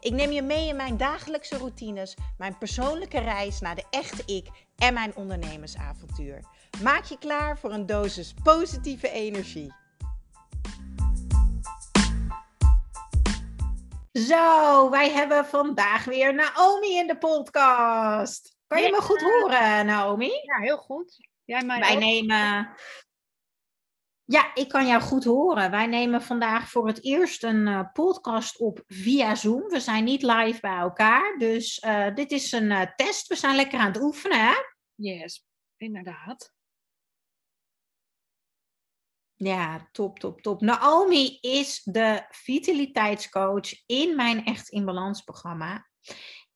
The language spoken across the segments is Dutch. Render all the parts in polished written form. Ik neem je mee in mijn dagelijkse routines, mijn persoonlijke reis naar de echte ik en mijn ondernemersavontuur. Maak je klaar voor een dosis positieve energie. Zo, wij hebben vandaag weer Naomi in de podcast. Kan je me goed horen, Naomi? Ja, heel goed. Jij mij ook? Ja, ik kan jou goed horen. Wij nemen vandaag voor het eerst een podcast op via Zoom. We zijn niet live bij elkaar, dus dit is een test. We zijn lekker aan het oefenen, hè? Yes, inderdaad. Ja, top, top, top. Naomi is de vitaliteitscoach in mijn Echt in Balans programma.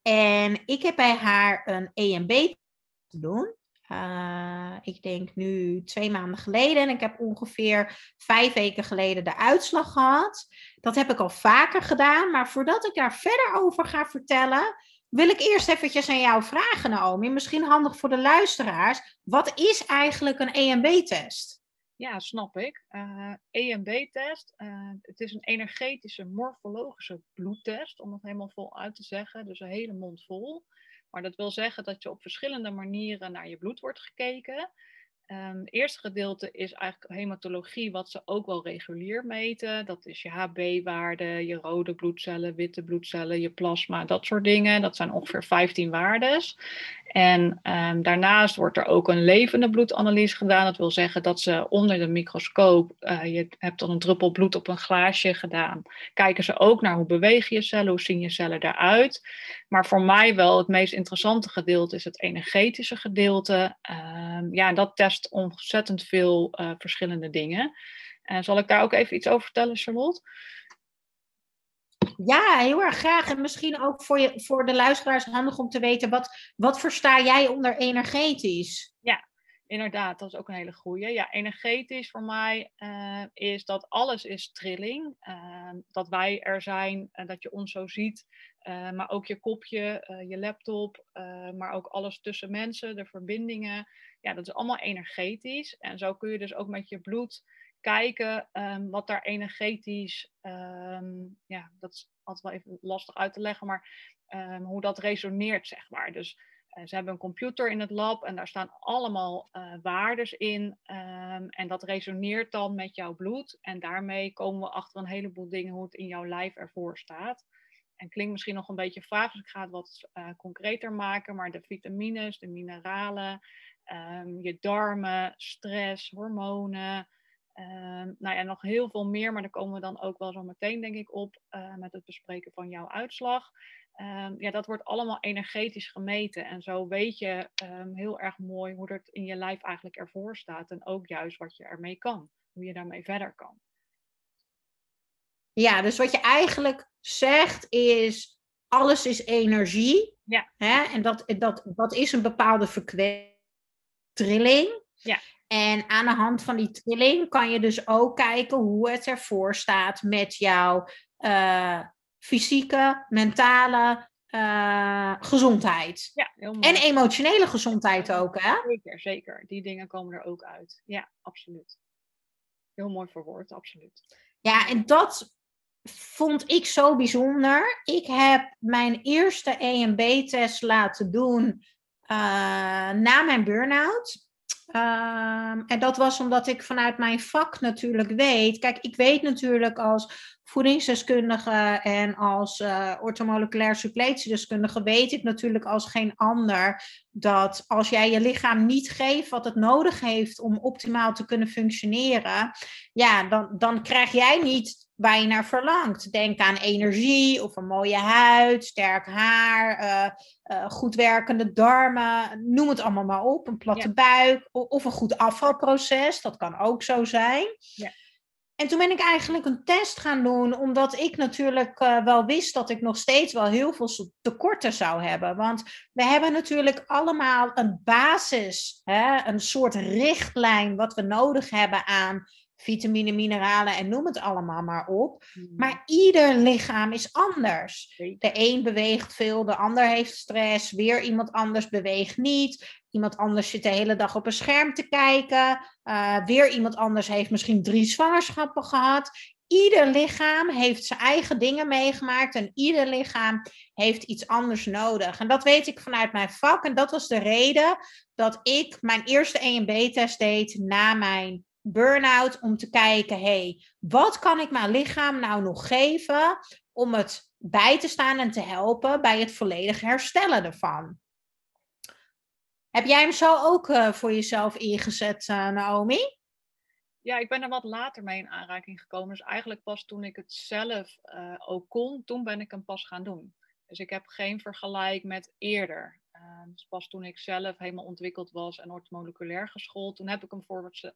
En ik heb bij haar een EMB-test te doen. Ik denk nu 2 maanden geleden en ik heb ongeveer 5 weken geleden de uitslag gehad. Dat heb ik al vaker gedaan, maar voordat ik daar verder over ga vertellen, wil ik eerst eventjes aan jou vragen, Naomi. Misschien handig voor de luisteraars. Wat is eigenlijk een EMB-test? Ja, snap ik. EMB-test, het is een energetische, morfologische bloedtest, om het helemaal vol uit te zeggen. Dus een hele mond vol. Maar dat wil zeggen dat je op verschillende manieren naar je bloed wordt gekeken. Het eerste gedeelte is eigenlijk hematologie, wat ze ook wel regulier meten. Dat is je HB-waarde, je rode bloedcellen, witte bloedcellen, je plasma, dat soort dingen. Dat zijn ongeveer 15 waardes. En daarnaast wordt er ook een levende bloedanalyse gedaan. Dat wil zeggen dat ze onder de microscoop, je hebt dan een druppel bloed op een glaasje gedaan. Kijken ze ook naar hoe bewegen je cellen, hoe zien je cellen eruit. Maar voor mij wel het meest interessante gedeelte is het energetische gedeelte. Ja, dat test ontzettend veel verschillende dingen. Zal ik daar ook even iets over vertellen, Charlotte? Ja, heel erg graag. En misschien ook voor de luisteraars handig om te weten, wat versta jij onder energetisch? Ja, inderdaad. Dat is ook een hele goeie. Ja, energetisch voor mij is dat alles is trilling. Dat wij er zijn, dat je ons zo ziet. Maar ook je kopje, je laptop, maar ook alles tussen mensen, de verbindingen. Ja, dat is allemaal energetisch. En zo kun je dus ook met je bloed kijken wat daar energetisch, ja, dat is altijd wel even lastig uit te leggen, maar hoe dat resoneert, zeg maar. Dus ze hebben een computer in het lab en daar staan allemaal waardes in en dat resoneert dan met jouw bloed. En daarmee komen we achter een heleboel dingen hoe het in jouw lijf ervoor staat. En klinkt misschien nog een beetje vaag, dus ik ga het wat concreter maken, maar de vitamines, de mineralen, je darmen, stress, hormonen. Nou ja, nog heel veel meer, maar daar komen we dan ook wel zo meteen, denk ik, op met het bespreken van jouw uitslag. Ja, dat wordt allemaal energetisch gemeten en zo weet je heel erg mooi hoe dat in je lijf eigenlijk ervoor staat en ook juist wat je ermee kan, hoe je daarmee verder kan. Ja, dus wat je eigenlijk zegt is, alles is energie, ja. Hè? En dat is een bepaalde frequentie, trilling. Ja. En aan de hand van die trilling kan je dus ook kijken hoe het ervoor staat met jouw fysieke, mentale gezondheid. Ja, heel mooi. En emotionele gezondheid ook, hè? Zeker, zeker. Die dingen komen er ook uit. Ja, absoluut. Heel mooi verwoord, absoluut. Ja, en dat vond ik zo bijzonder. Ik heb mijn eerste EMB-test laten doen na mijn burn-out. En dat was omdat ik vanuit mijn vak natuurlijk weet. Kijk, ik weet natuurlijk als voedingsdeskundige en als orthomoleculair circulatiedeskundige weet ik natuurlijk als geen ander dat als jij je lichaam niet geeft wat het nodig heeft om optimaal te kunnen functioneren, ja, dan krijg jij niet waar je naar verlangt. Denk aan energie of een mooie huid, sterk haar, goed werkende darmen, noem het allemaal maar op. Een platte buik of een goed afvalproces, dat kan ook zo zijn. Ja. En toen ben ik eigenlijk een test gaan doen, omdat ik natuurlijk wel wist dat ik nog steeds wel heel veel tekorten zou hebben. Want we hebben natuurlijk allemaal een basis, hè, een soort richtlijn wat we nodig hebben aan vitamine, mineralen en noem het allemaal maar op. Maar ieder lichaam is anders. De een beweegt veel, de ander heeft stress. Weer iemand anders beweegt niet. Iemand anders zit de hele dag op een scherm te kijken. Weer iemand anders heeft misschien 3 zwangerschappen gehad. Ieder lichaam heeft zijn eigen dingen meegemaakt. En ieder lichaam heeft iets anders nodig. En dat weet ik vanuit mijn vak. En dat was de reden dat ik mijn eerste EMB-test deed na mijn burn-out. Om te kijken, wat kan ik mijn lichaam nou nog geven om het bij te staan en te helpen bij het volledig herstellen ervan. Heb jij hem zo ook voor jezelf ingezet, Naomi? Ja, ik ben er wat later mee in aanraking gekomen. Dus eigenlijk pas toen ik het zelf ook kon, toen ben ik hem pas gaan doen. Dus ik heb geen vergelijk met eerder. Dus pas toen ik zelf helemaal ontwikkeld was en orthomoleculair geschoold, toen heb ik hem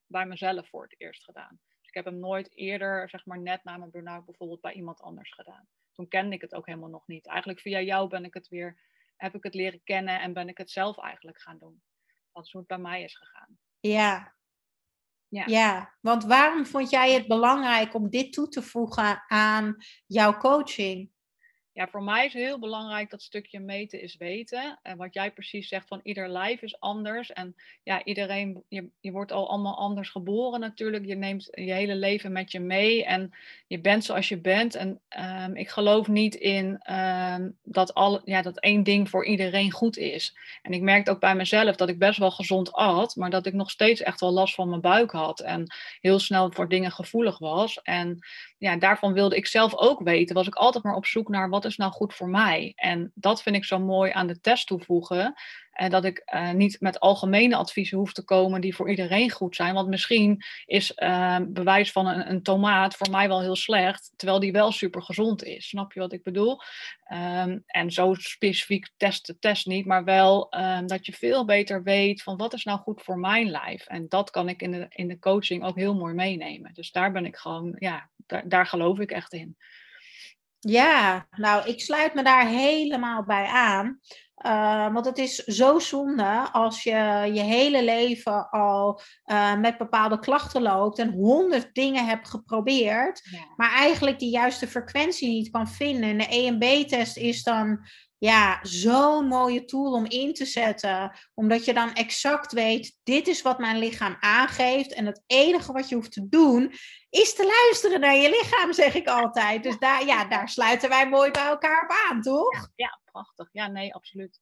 bij mezelf voor het eerst gedaan. Dus ik heb hem nooit eerder, zeg maar net na mijn burn-out bijvoorbeeld, bij iemand anders gedaan. Toen kende ik het ook helemaal nog niet. Eigenlijk via jou ben ik het weer... heb ik het leren kennen en ben ik het zelf eigenlijk gaan doen. Dat is hoe het bij mij is gegaan. Ja, want waarom vond jij het belangrijk om dit toe te voegen aan jouw coaching? Ja, voor mij is heel belangrijk dat stukje meten is weten. En wat jij precies zegt van ieder lijf is anders. En ja, iedereen, je wordt al allemaal anders geboren natuurlijk. Je neemt je hele leven met je mee en je bent zoals je bent. En ik geloof niet in dat één ding voor iedereen goed is. En ik merkte ook bij mezelf dat ik best wel gezond at, maar dat ik nog steeds echt wel last van mijn buik had. En heel snel voor dingen gevoelig was. En ja, daarvan wilde ik zelf ook weten. Was ik altijd maar op zoek naar wat is nou goed voor mij? En dat vind ik zo mooi aan de test toevoegen. Dat ik niet met algemene adviezen hoef te komen die voor iedereen goed zijn. Want misschien is bewijs van een tomaat voor mij wel heel slecht, terwijl die wel super gezond is. Snap je wat ik bedoel? En zo specifiek test de test niet, maar wel dat je veel beter weet van wat is nou goed voor mijn lijf. En dat kan ik in de coaching ook heel mooi meenemen. Dus daar ben ik gewoon, ja, daar geloof ik echt in. Ja, nou, ik sluit me daar helemaal bij aan. Want het is zo zonde als je je hele leven al met bepaalde klachten loopt en 100 dingen hebt geprobeerd, maar eigenlijk die juiste frequentie niet kan vinden. En de EMB-test is dan zo'n mooie tool om in te zetten, omdat je dan exact weet, dit is wat mijn lichaam aangeeft en het enige wat je hoeft te doen is te luisteren naar je lichaam, zeg ik altijd. Dus daar sluiten wij mooi bij elkaar op aan, toch? Ja. Prachtig. Ja, nee, absoluut.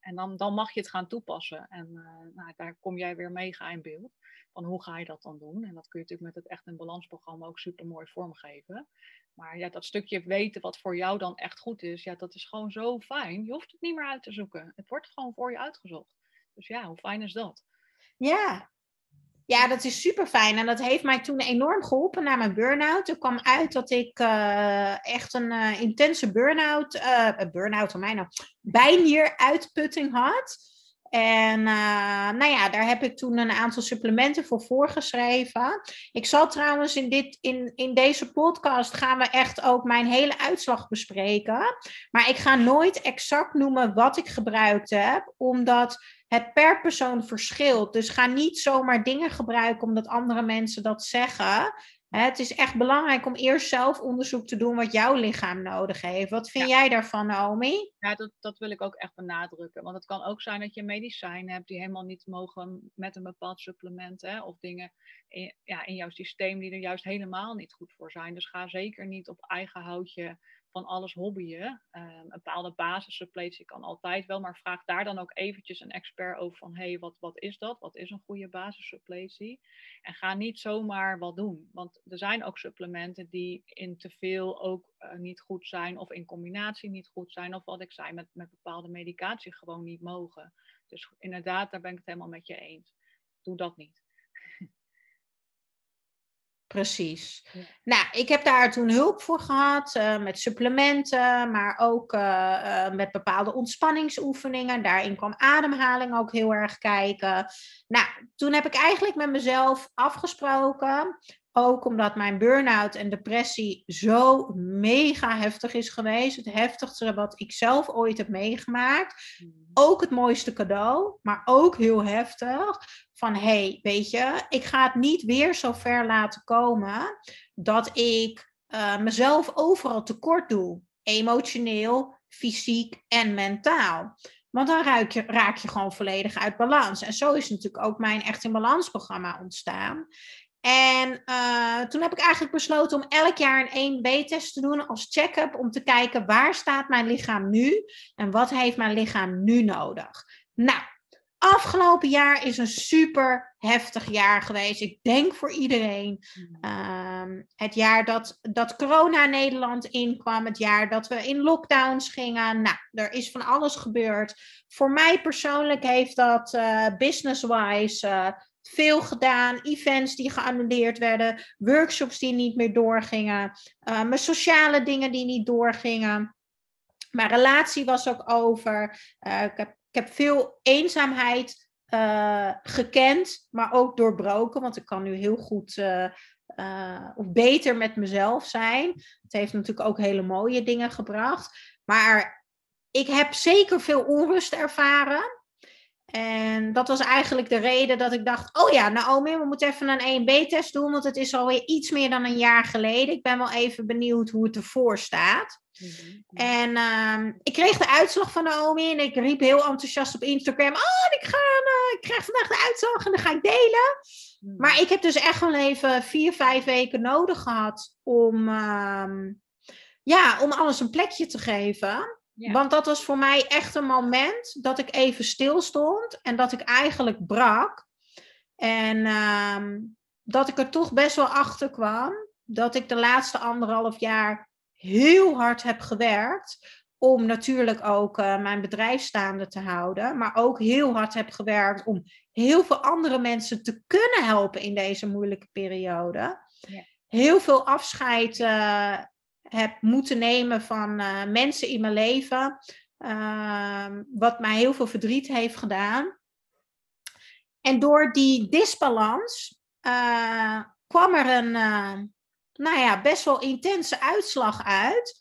En dan mag je het gaan toepassen. En daar kom jij weer mega in beeld. Van hoe ga je dat dan doen? En dat kun je natuurlijk met het Echt in Balans programma ook super mooi vormgeven. Maar ja, dat stukje weten wat voor jou dan echt goed is, ja, dat is gewoon zo fijn. Je hoeft het niet meer uit te zoeken. Het wordt gewoon voor je uitgezocht. Dus ja, hoe fijn is dat? Ja. Ja, dat is super fijn. En dat heeft mij toen enorm geholpen na mijn burn-out. Er kwam uit dat ik echt een intense bijnieruitputting had. En daar heb ik toen een aantal supplementen voor voorgeschreven. Ik zal trouwens in deze podcast gaan we echt ook mijn hele uitslag bespreken. Maar ik ga nooit exact noemen wat ik gebruikt heb, omdat het per persoon verschilt. Dus ga niet zomaar dingen gebruiken omdat andere mensen dat zeggen. Het is echt belangrijk om eerst zelf onderzoek te doen wat jouw lichaam nodig heeft. Wat vind jij daarvan, Naomi? Ja, dat wil ik ook echt benadrukken. Want het kan ook zijn dat je medicijnen hebt die helemaal niet mogen met een bepaald supplement. Hè, of dingen in jouw systeem die er juist helemaal niet goed voor zijn. Dus ga zeker niet op eigen houtje van alles hobbyen. Een bepaalde basissuppletie kan altijd wel. Maar vraag daar dan ook eventjes een expert over van wat is dat? Wat is een goede basissuppletie? En ga niet zomaar wat doen. Want er zijn ook supplementen die in te veel ook niet goed zijn. Of in combinatie niet goed zijn. Of wat ik zei, met bepaalde medicatie gewoon niet mogen. Dus inderdaad, daar ben ik het helemaal met je eens. Doe dat niet. Precies. Ja. Nou, ik heb daar toen hulp voor gehad met supplementen, maar ook met bepaalde ontspanningsoefeningen. Daarin kwam ademhaling ook heel erg kijken. Nou, toen heb ik eigenlijk met mezelf afgesproken Ook omdat mijn burn-out en depressie zo mega heftig is geweest. Het heftigste wat ik zelf ooit heb meegemaakt. Ook het mooiste cadeau, maar ook heel heftig. Van weet je, ik ga het niet weer zo ver laten komen dat ik mezelf overal tekort doe. Emotioneel, fysiek en mentaal. Want dan raak je gewoon volledig uit balans. En zo is natuurlijk ook mijn Echt in Balans programma ontstaan. En toen heb ik eigenlijk besloten om elk jaar een EMB-test te doen als check-up. Om te kijken waar staat mijn lichaam nu en wat heeft mijn lichaam nu nodig. Nou, afgelopen jaar is een super heftig jaar geweest. Ik denk voor iedereen. Het jaar dat corona Nederland inkwam. Het jaar dat we in lockdowns gingen. Nou, er is van alles gebeurd. Voor mij persoonlijk heeft dat business-wise... Veel gedaan, events die geannuleerd werden, workshops die niet meer doorgingen, mijn sociale dingen die niet doorgingen. Mijn relatie was ook over. Ik heb veel eenzaamheid gekend, maar ook doorbroken, want ik kan nu heel goed of beter met mezelf zijn. Het heeft natuurlijk ook hele mooie dingen gebracht, maar ik heb zeker veel onrust ervaren. En dat was eigenlijk de reden dat ik dacht... oh ja, Naomi, we moeten even een EMB-test doen... want het is alweer iets meer dan een jaar geleden. Ik ben wel even benieuwd hoe het ervoor staat. Mm-hmm. En ik kreeg de uitslag van Naomi... en ik riep heel enthousiast op Instagram... ik krijg vandaag de uitslag en dan ga ik delen. Mm-hmm. Maar ik heb dus echt wel even 4-5 weken nodig gehad... om alles een plekje te geven... Ja. Want dat was voor mij echt een moment dat ik even stil stond en dat ik eigenlijk brak. En dat ik er toch best wel achter kwam dat ik de laatste 1,5 jaar heel hard heb gewerkt. Om natuurlijk ook mijn bedrijf staande te houden. Maar ook heel hard heb gewerkt om heel veel andere mensen te kunnen helpen in deze moeilijke periode. Ja. Heel veel afscheid... heb moeten nemen van mensen in mijn leven. Wat mij heel veel verdriet heeft gedaan. En door die disbalans kwam er een best wel intense uitslag uit.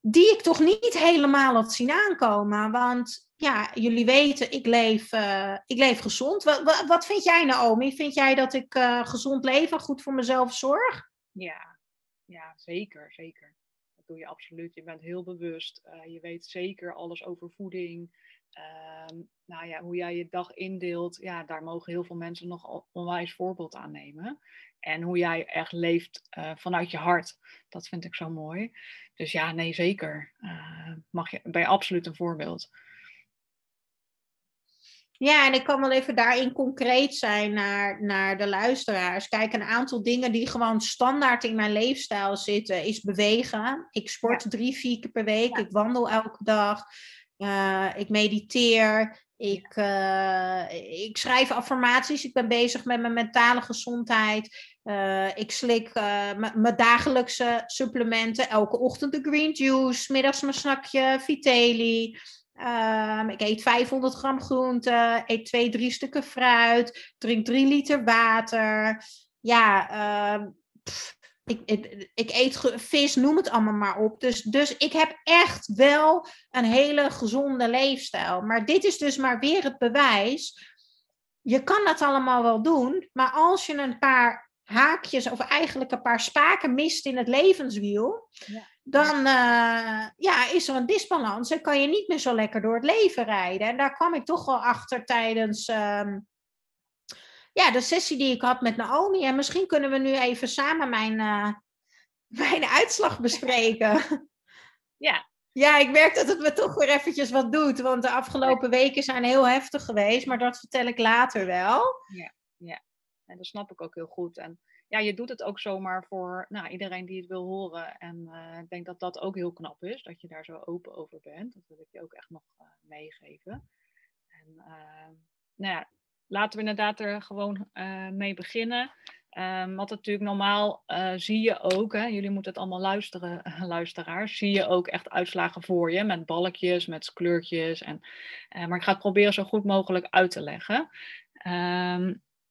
Die ik toch niet helemaal had zien aankomen. Want ja, jullie weten, ik leef gezond. Wat vind jij, Naomi? Vind jij dat ik gezond leef en goed voor mezelf zorg? Ja, zeker, zeker. Dat doe je absoluut. Je bent heel bewust. Je weet zeker alles over voeding. Hoe jij je dag indeelt. Ja, daar mogen heel veel mensen nog onwijs voorbeeld aan nemen. En hoe jij echt leeft vanuit je hart. Dat vind ik zo mooi. Dus ja, nee, zeker. Ben je absoluut een voorbeeld. Ja, en ik kan wel even daarin concreet zijn naar de luisteraars. Kijk, een aantal dingen die gewoon standaard in mijn leefstijl zitten, is bewegen. Ik sport 3-4 keer per week. Ja. Ik wandel elke dag. Ik mediteer. Ik schrijf affirmaties. Ik ben bezig met mijn mentale gezondheid. Ik slik mijn dagelijkse supplementen. Elke ochtend de green juice. Middags mijn snackje Viteli. Ik eet 500 gram groente, eet 2-3 stukken fruit, drink 3 liter water. Ja, ik eet vis, noem het allemaal maar op. Dus ik heb echt wel een hele gezonde leefstijl. Maar dit is dus maar weer het bewijs. Je kan dat allemaal wel doen, maar als je een paar haakjes of eigenlijk een paar spaken mist in het levenswiel... Ja. Dan is er een disbalans en kan je niet meer zo lekker door het leven rijden. En daar kwam ik toch wel achter tijdens de sessie die ik had met Naomi. En misschien kunnen we nu even samen mijn uitslag bespreken. Ja. Ja, ik merk dat het me toch weer eventjes wat doet. Want de afgelopen weken zijn heel heftig geweest, maar dat vertel ik later wel. Ja. En dat snap ik ook heel goed. En... ja, je doet het ook zomaar voor iedereen die het wil horen. En ik denk dat dat ook heel knap is, dat je daar zo open over bent. Dat wil ik je ook echt nog meegeven. En laten we inderdaad er gewoon mee beginnen. Want natuurlijk normaal zie je ook, hè, jullie moeten het allemaal luisteren, luisteraars, zie je ook echt uitslagen voor je met balkjes, met kleurtjes. Maar ik ga het proberen zo goed mogelijk uit te leggen.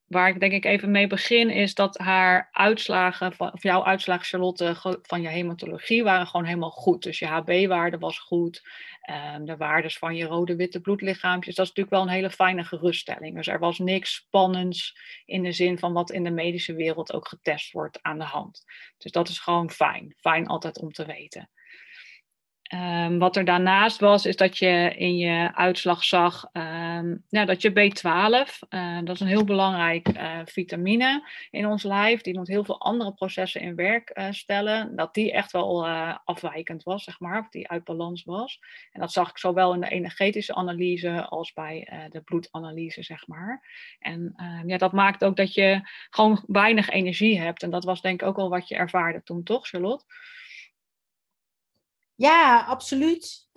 waar ik denk ik even mee begin, is dat haar uitslagen, of jouw uitslagen Charlotte, van je hematologie waren gewoon helemaal goed. Dus je HB-waarde was goed. De waardes van je rode witte bloedlichaampjes, dat is natuurlijk wel een hele fijne geruststelling. Dus er was niks spannends in de zin van wat in de medische wereld ook getest wordt aan de hand. Dus dat is gewoon fijn. Fijn altijd om te weten. Wat er daarnaast was, is dat je in je uitslag zag dat je B12, dat is een heel belangrijk vitamine in ons lijf, die moet heel veel andere processen in werk stellen, dat die echt wel afwijkend was, zeg maar, of die uit balans was. En dat zag ik zowel in de energetische analyse als bij de bloedanalyse, zeg maar. En dat maakt ook dat je gewoon weinig energie hebt. En dat was denk ik ook wel wat je ervaarde toen, toch, Charlotte? Ja, absoluut.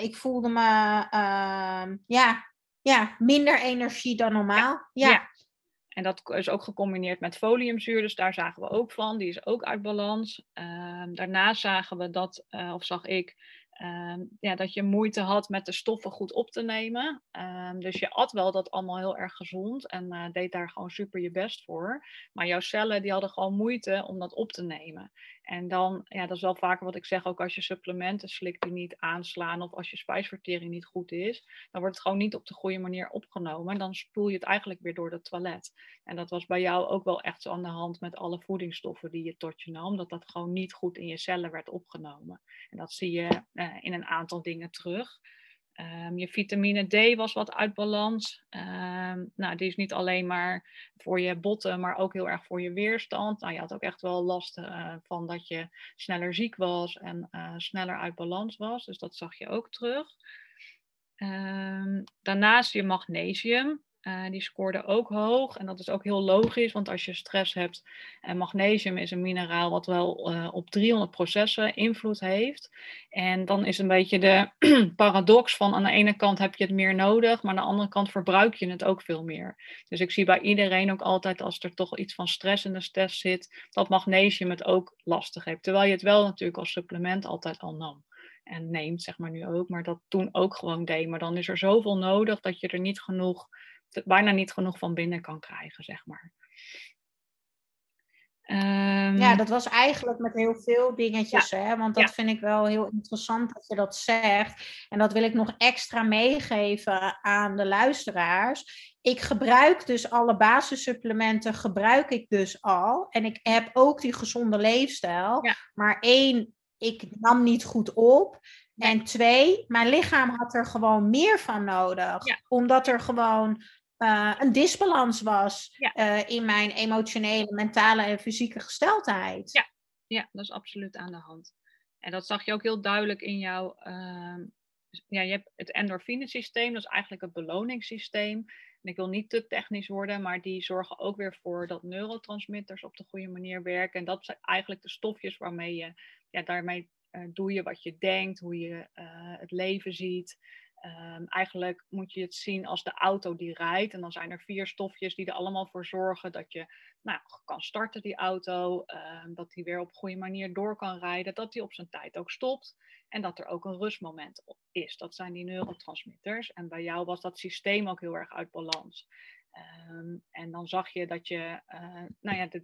Ik voelde me minder energie dan normaal. Ja. Ja. En dat is ook gecombineerd met foliumzuur, dus daar zagen we ook van. Die is ook uit balans. Daarna zagen we dat, of zag ik, dat je moeite had met de stoffen goed op te nemen. Dus je at wel dat allemaal heel erg gezond en deed daar gewoon super je best voor. Maar jouw cellen die hadden gewoon moeite om dat op te nemen. En dan, ja, dat is wel vaker wat ik zeg, ook als je supplementen slikt die niet aanslaan of als je spijsvertering niet goed is, dan wordt het gewoon niet op de goede manier opgenomen. Dan spoel je het eigenlijk weer door het toilet. En dat was bij jou ook wel echt zo aan de hand met alle voedingsstoffen die je tot je nam, dat dat gewoon niet goed in je cellen werd opgenomen. En dat zie je in een aantal dingen terug. Je vitamine D was wat uit balans. Die is niet alleen maar voor je botten, maar ook heel erg voor je weerstand. Je had ook echt wel last van dat je sneller ziek was en sneller uit balans was. Dus dat zag je ook terug. Daarnaast je magnesium. Die scoorde ook hoog en dat is ook heel logisch, want als je stress hebt en magnesium is een mineraal wat wel op 300 processen invloed heeft. En dan is een beetje de paradox van aan de ene kant heb je het meer nodig, maar aan de andere kant verbruik je het ook veel meer. Dus ik zie bij iedereen ook altijd als er toch iets van stress in de stress zit, dat magnesium het ook lastig heeft. Terwijl je het wel natuurlijk als supplement altijd al nam. En neemt, zeg maar nu ook, maar dat toen ook gewoon deed. Maar dan is er zoveel nodig dat je er bijna niet genoeg van binnen kan krijgen, zeg maar. Dat was eigenlijk met heel veel dingetjes, hè? Want dat vind ik wel heel interessant dat je dat zegt. En dat wil ik nog extra meegeven aan de luisteraars. Ik gebruik dus alle basissupplementen, gebruik ik dus al. En ik heb ook die gezonde leefstijl. Ja. Maar één, ik nam niet goed op. En twee, mijn lichaam had er gewoon meer van nodig. Ja. Omdat er gewoon een disbalans was in mijn emotionele, mentale en fysieke gesteldheid. Ja. Ja, dat is absoluut aan de hand. En dat zag je ook heel duidelijk in jouw... je hebt het endorfinesysteem, dat is eigenlijk het beloningssysteem. En ik wil niet te technisch worden, maar die zorgen ook weer voor dat neurotransmitters op de goede manier werken. En dat zijn eigenlijk de stofjes waarmee je daarmee... doe je wat je denkt, hoe je het leven ziet. Eigenlijk moet je het zien als de auto die rijdt. En dan zijn er 4 stofjes die er allemaal voor zorgen dat je kan starten die auto. Dat die weer op een goede manier door kan rijden. Dat die op zijn tijd ook stopt. En dat er ook een rustmoment is. Dat zijn die neurotransmitters. En bij jou was dat systeem ook heel erg uit balans. En dan zag je dat je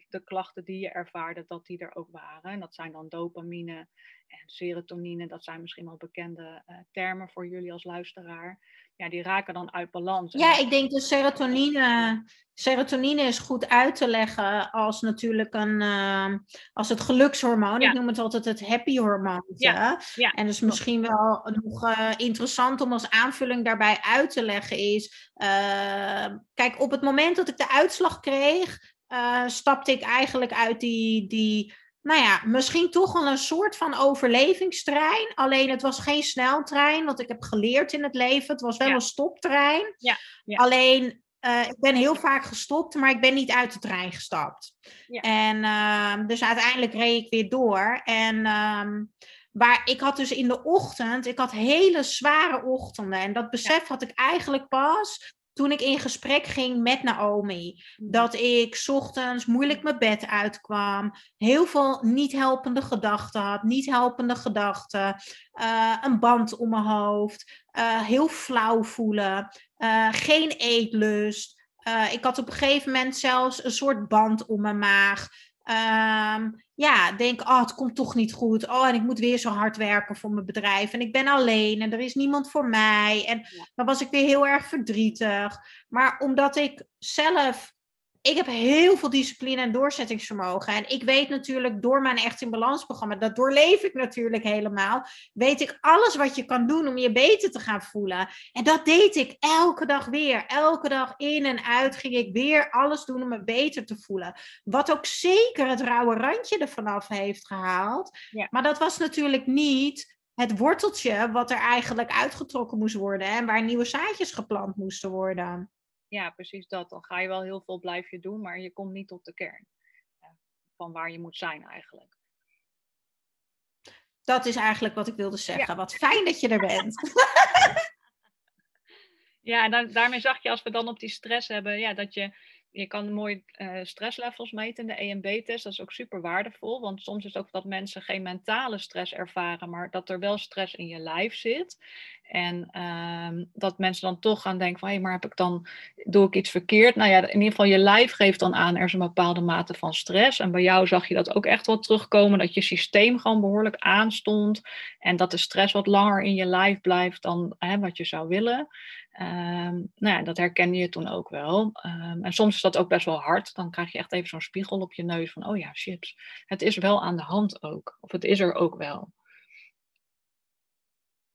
de klachten die je ervaarde, dat die er ook waren. En dat zijn dan dopamine en serotonine. Dat zijn misschien wel bekende termen voor jullie als luisteraar. Ja, die raken dan uit balans. Ja, ik denk dat serotonine... Serotonine is goed uit te leggen als natuurlijk als het gelukshormoon. Ja. Ik noem het altijd het happy hormoon. Ja. Ja. En dus misschien wel nog interessant om als aanvulling daarbij uit te leggen is... kijk, op het moment dat ik de uitslag kreeg, stapte ik eigenlijk uit die misschien toch wel een soort van overlevingstrein. Alleen het was geen sneltrein, want ik heb geleerd in het leven. Het was wel een stoptrein. Ja. Ja. Alleen... ik ben heel vaak gestopt, maar ik ben niet uit de trein gestapt. Ja. En dus uiteindelijk reed ik weer door. En ik had dus in de ochtend, ik had hele zware ochtenden. En dat besef had ik eigenlijk pas toen ik in gesprek ging met Naomi. Dat ik ochtends moeilijk mijn bed uitkwam. Heel veel niet helpende gedachten had. Een band om mijn hoofd. Heel flauw voelen. Geen eetlust. Ik had op een gegeven moment zelfs een soort band om mijn maag. Denk, het komt toch niet goed. En ik moet weer zo hard werken voor mijn bedrijf. En ik ben alleen en er is niemand voor mij. En dan was ik weer heel erg verdrietig. Maar omdat ik zelf... Ik heb heel veel discipline en doorzettingsvermogen. En ik weet natuurlijk door mijn Echt in Balans programma, dat doorleef ik natuurlijk helemaal, weet ik alles wat je kan doen om je beter te gaan voelen. En dat deed ik elke dag weer. Elke dag in en uit ging ik weer alles doen om me beter te voelen. Wat ook zeker het rauwe randje ervan af heeft gehaald. Ja. Maar dat was natuurlijk niet het worteltje wat er eigenlijk uitgetrokken moest worden. En waar nieuwe zaadjes geplant moesten worden. Ja, precies dat. Dan ga je wel heel veel blijf je doen, maar je komt niet tot de kern van waar je moet zijn eigenlijk. Dat is eigenlijk wat ik wilde zeggen. Ja. Wat fijn dat je er bent. Ja, en daarmee zag je, als we dan op die stress hebben, dat je kan mooi stresslevels meten in de EMB-test. Dat is ook super waardevol, want soms is het ook dat mensen geen mentale stress ervaren, maar dat er wel stress in je lijf zit. En dat mensen dan toch gaan denken van, maar doe ik iets verkeerd? Nou ja, in ieder geval je lijf geeft dan aan, er is een bepaalde mate van stress. En bij jou zag je dat ook echt wel terugkomen, dat je systeem gewoon behoorlijk aanstond. En dat de stress wat langer in je lijf blijft dan wat je zou willen. Dat herkende je toen ook wel. En soms is dat ook best wel hard. Dan krijg je echt even zo'n spiegel op je neus van, shit, het is wel aan de hand ook. Of het is er ook wel.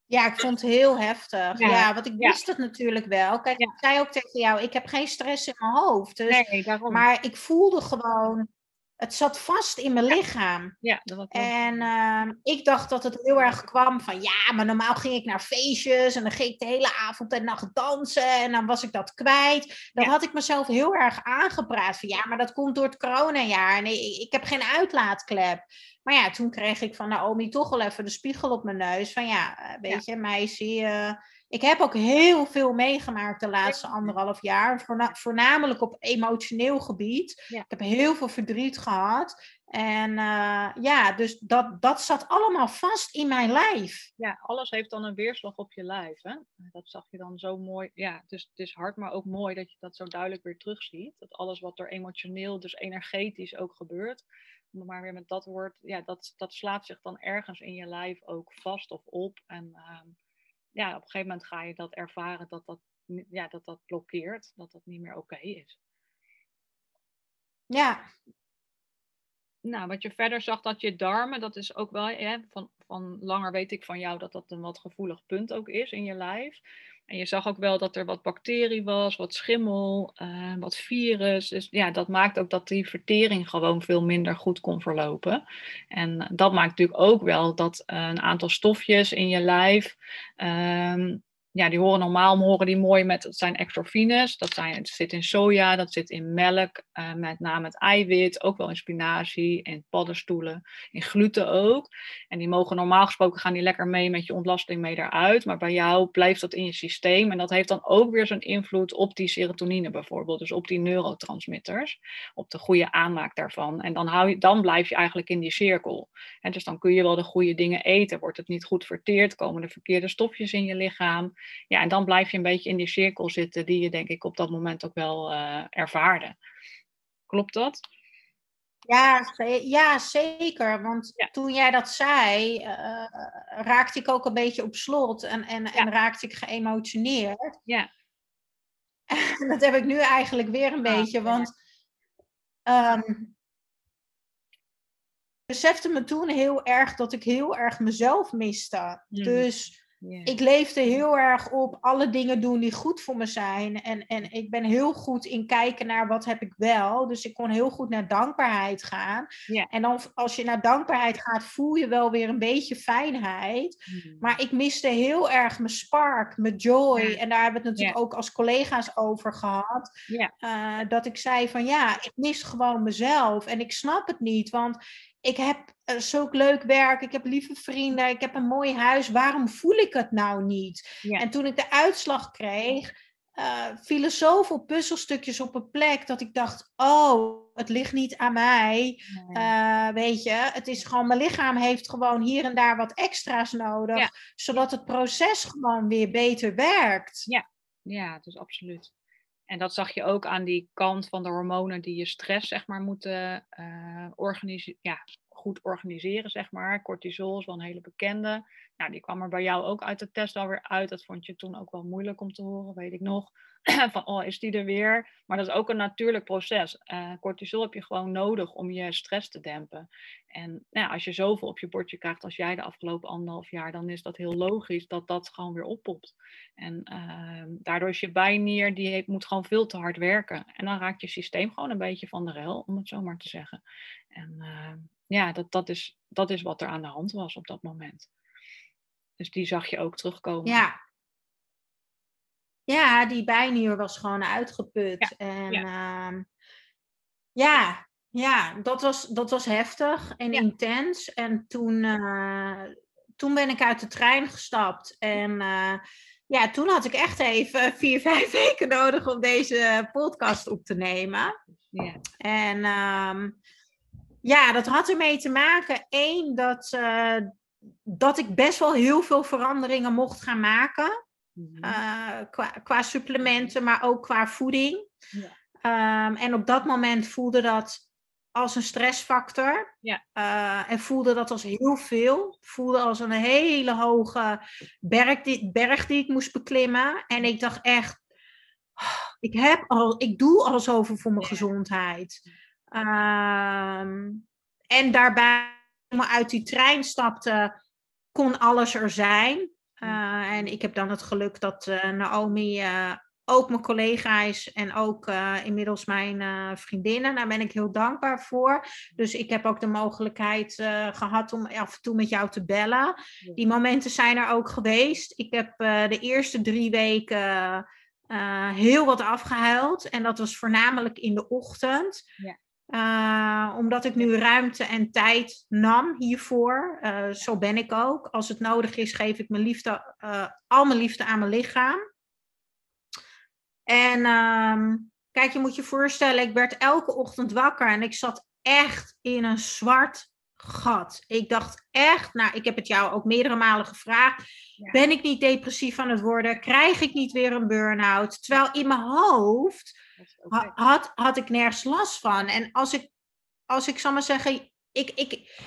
Ja, ik vond het heel heftig. Ja, want ik wist het natuurlijk wel. Kijk, ik zei ook tegen jou, ik heb geen stress in mijn hoofd. Dus, daarom. Maar ik voelde gewoon, het zat vast in mijn lichaam. Ja, dat was en ik dacht dat het heel erg kwam van, maar normaal ging ik naar feestjes en dan ging ik de hele avond en nacht dansen en dan was ik dat kwijt. Dan had ik mezelf heel erg aangepraat van, maar dat komt door het coronajaar en ik heb geen uitlaatklep. Maar toen kreeg ik van Naomi toch wel even de spiegel op mijn neus. Van je, meisje, ik heb ook heel veel meegemaakt de laatste 1,5 jaar. Voornamelijk op emotioneel gebied. Ja. Ik heb heel veel verdriet gehad. En dus dat zat allemaal vast in mijn lijf. Ja, alles heeft dan een weerslag op je lijf. Hè? Dat zag je dan zo mooi. Ja, dus het is hard, maar ook mooi dat je dat zo duidelijk weer terugziet. Dat alles wat er emotioneel, dus energetisch ook gebeurt. Maar weer met dat woord, dat slaat zich dan ergens in je lijf ook vast of op. En op een gegeven moment ga je dat ervaren dat blokkeert, dat dat niet meer oké is. Ja. Nou, wat je verder zag, dat je darmen, dat is ook wel, van langer weet ik van jou dat een wat gevoelig punt ook is in je lijf. En je zag ook wel dat er wat bacterie was, wat schimmel, wat virus. Dus dat maakt ook dat die vertering gewoon veel minder goed kon verlopen. En dat maakt natuurlijk ook wel dat een aantal stofjes in je lijf... die horen normaal mooi met, dat zijn ectorfines, het zit in soja, dat zit in melk, met name het eiwit, ook wel in spinazie, in paddenstoelen, in gluten ook. En die mogen normaal gesproken, gaan die lekker mee met je ontlasting mee daaruit, maar bij jou blijft dat in je systeem en dat heeft dan ook weer zo'n invloed op die serotonine bijvoorbeeld, dus op die neurotransmitters, op de goede aanmaak daarvan. En dan blijf je eigenlijk in die cirkel. En dus dan kun je wel de goede dingen eten, wordt het niet goed verteerd, komen de verkeerde stofjes in je lichaam. Ja, en dan blijf je een beetje in die cirkel zitten die je denk ik op dat moment ook wel ervaarde. Klopt dat? Ja, zeker. Want toen jij dat zei, raakte ik ook een beetje op slot en raakte ik geëmotioneerd. Ja. En dat heb ik nu eigenlijk weer een beetje, want... besefte me toen heel erg dat ik heel erg mezelf miste. Dus... Yeah. Ik leefde heel erg op alle dingen doen die goed voor me zijn. En ik ben heel goed in kijken naar wat heb ik wel. Dus ik kon heel goed naar dankbaarheid gaan. Yeah. En dan, als je naar dankbaarheid gaat, voel je wel weer een beetje fijnheid. Maar ik miste heel erg mijn spark, mijn joy. Yeah. En daar hebben we het natuurlijk ook als collega's over gehad. Yeah. Dat ik zei van ik mis gewoon mezelf. En ik snap het niet, want... Ik heb zulk leuk werk, ik heb lieve vrienden, ik heb een mooi huis. Waarom voel ik het nou niet? Ja. En toen ik de uitslag kreeg, vielen zoveel puzzelstukjes op een plek dat ik dacht, het ligt niet aan mij. Nee. Weet je, het is gewoon, mijn lichaam heeft gewoon hier en daar wat extra's nodig, zodat het proces gewoon weer beter werkt. Ja, dat is absoluut. En dat zag je ook aan die kant van de hormonen die je stress, zeg maar, moeten goed organiseren, zeg maar. Cortisol is wel een hele bekende. Nou, die kwam er bij jou ook uit de test alweer uit. Dat vond je toen ook wel moeilijk om te horen, weet ik nog. Van, oh, is die er weer? Maar dat is ook een natuurlijk proces. Cortisol heb je gewoon nodig om je stress te dempen. En nou ja, als je zoveel op je bordje krijgt als jij de afgelopen 1,5 jaar... dan is dat heel logisch dat dat gewoon weer oppopt. En daardoor is je bijnier, die moet gewoon veel te hard werken. En dan raakt je systeem gewoon een beetje van de rel, om het zo maar te zeggen. En dat is wat er aan de hand was op dat moment. Dus die zag je ook terugkomen. Ja, die bijnier was gewoon uitgeput. Ja, en dat was heftig en intens. En toen ben ik uit de trein gestapt. En toen had ik echt even 4-5 weken nodig om deze podcast op te nemen. Ja. En dat had ermee te maken. Eén, dat ik best wel heel veel veranderingen mocht gaan maken. Qua supplementen, maar ook qua voeding. Ja. En op dat moment voelde dat als een stressfactor. Ja. En voelde dat als heel veel. Voelde als een hele hoge berg die ik moest beklimmen. En ik dacht echt, ik doe al zoveel voor mijn gezondheid. En daarbij, toen ik uit die trein stapte, kon alles er zijn. En ik heb dan het geluk dat Naomi ook mijn collega is en ook inmiddels mijn vriendin. En daar ben ik heel dankbaar voor. Dus ik heb ook de mogelijkheid gehad om af en toe met jou te bellen. Die momenten zijn er ook geweest. Ik heb de eerste 3 weken heel wat afgehuild. En dat was voornamelijk in de ochtend. Ja. Omdat ik nu ruimte en tijd nam hiervoor. Zo ben ik ook. Als het nodig is, geef ik mijn liefde, al mijn liefde aan mijn lichaam. En kijk, je moet je voorstellen, ik werd elke ochtend wakker en ik zat echt in een zwart gat. Ik dacht echt, nou, ik heb het jou ook meerdere malen gevraagd. Ja. Ben ik niet depressief aan het worden? Krijg ik niet weer een burn-out? Terwijl in mijn hoofd had ik nergens last van. En als ik zal maar zeggen, ik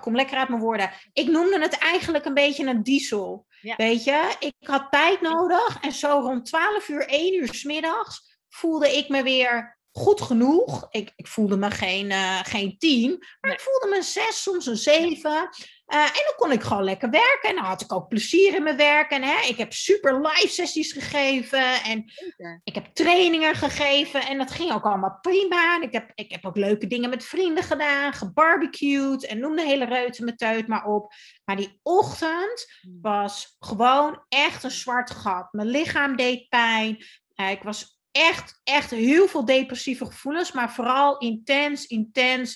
kom lekker uit mijn woorden. Ik noemde het eigenlijk een beetje een diesel. Ja. Weet je, ik had tijd nodig. En zo rond 12 uur, 1 uur 's middags voelde ik me weer goed genoeg. Ik voelde me geen 10, maar ik voelde me een 6, soms een 7. En dan kon ik gewoon lekker werken. En dan had ik ook plezier in mijn werk. En ik heb super live sessies gegeven. En ik heb trainingen gegeven. En dat ging ook allemaal prima. En ik heb ook leuke dingen met vrienden gedaan. Gebarbecued. En noem de hele reutemeteut maar op. Maar die ochtend was gewoon echt een zwart gat. Mijn lichaam deed pijn. Ik was echt heel veel depressieve gevoelens, maar vooral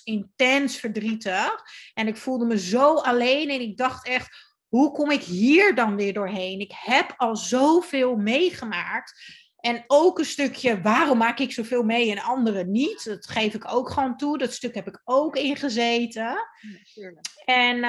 intens verdrietig. En ik voelde me zo alleen en ik dacht echt, hoe kom ik hier dan weer doorheen? Ik heb al zoveel meegemaakt. En ook een stukje, waarom maak ik zoveel mee en anderen niet? Dat geef ik ook gewoon toe. Dat stuk heb ik ook ingezeten. Natuurlijk. En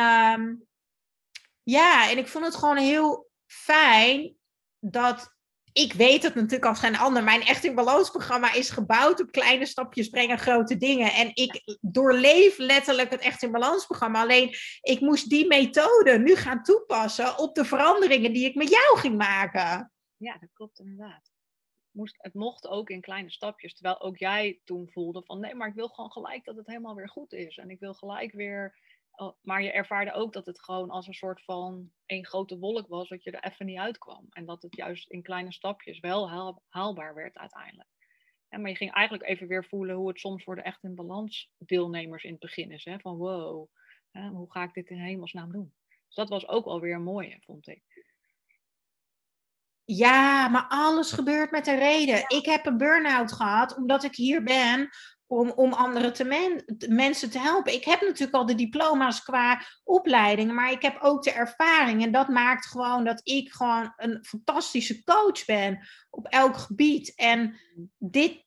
en ik vond het gewoon heel fijn dat... Ik weet het natuurlijk als geen ander. Mijn Echt in Balans programma is gebouwd op kleine stapjes brengen grote dingen. En ik doorleef letterlijk het Echt in Balans programma. Alleen ik moest die methode nu gaan toepassen op de veranderingen die ik met jou ging maken. Ja, dat klopt inderdaad. Het mocht ook in kleine stapjes. Terwijl ook jij toen voelde van nee, maar ik wil gewoon gelijk dat het helemaal weer goed is. En ik wil gelijk weer... Maar je ervaarde ook dat het gewoon als een soort van één grote wolk was, dat je er even niet uitkwam. En dat het juist in kleine stapjes wel haalbaar werd uiteindelijk. Maar je ging eigenlijk even weer voelen hoe het soms voor de Echt in Balans deelnemers in het begin is. Van wow, hoe ga ik dit in hemelsnaam doen? Dus dat was ook alweer een mooie, vond ik. Ja, maar alles gebeurt met een reden. Ja. Ik heb een burn-out gehad omdat ik hier ben... Om andere mensen te helpen. Ik heb natuurlijk al de diploma's qua opleidingen, maar ik heb ook de ervaring. En dat maakt gewoon dat ik gewoon een fantastische coach ben op elk gebied. En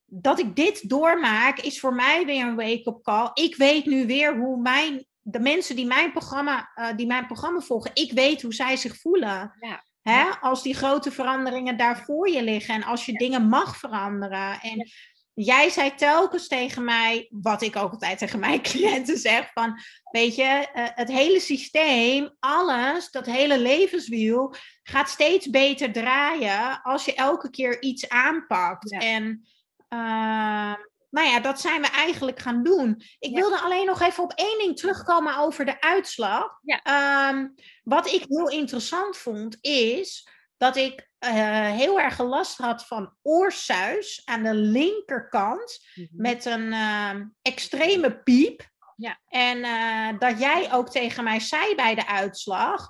dat ik dit doormaak, is voor mij weer een wake-up call. Ik weet nu weer hoe de mensen die mijn programma volgen, ik weet hoe zij zich voelen. Ja. Hè? Als die grote veranderingen daar voor je liggen en als je dingen mag veranderen. En jij zei telkens tegen mij, wat ik ook altijd tegen mijn cliënten zeg, van weet je, het hele systeem, alles, dat hele levenswiel gaat steeds beter draaien als je elke keer iets aanpakt. Ja. En nou ja, dat zijn we eigenlijk gaan doen. Ik wilde alleen nog even op één ding terugkomen over de uitslag. Ja. Wat ik heel interessant vond is dat ik heel erg last had van oorsuis aan de linkerkant. Mm-hmm. Met een extreme piep. Ja. En dat jij ook tegen mij zei bij de uitslag,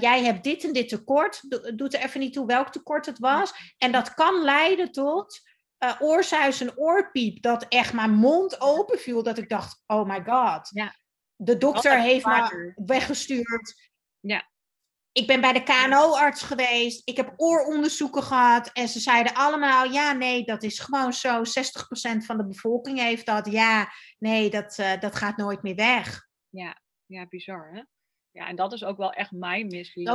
jij hebt dit en dit tekort. Doet er even niet toe welk tekort het was. Ja. En dat kan leiden tot oorsuis en oorpiep, dat echt mijn mond open viel, dat ik dacht, oh my god, ja. De dokter heeft me weggestuurd. Ja. Ik ben bij de KNO-arts geweest, ik heb ooronderzoeken gehad en ze zeiden allemaal, ja nee, dat is gewoon zo, 60% van de bevolking heeft dat, ja, nee, dat gaat nooit meer weg. Ja, ja, bizar hè? Ja, en dat is ook wel echt mijn missie.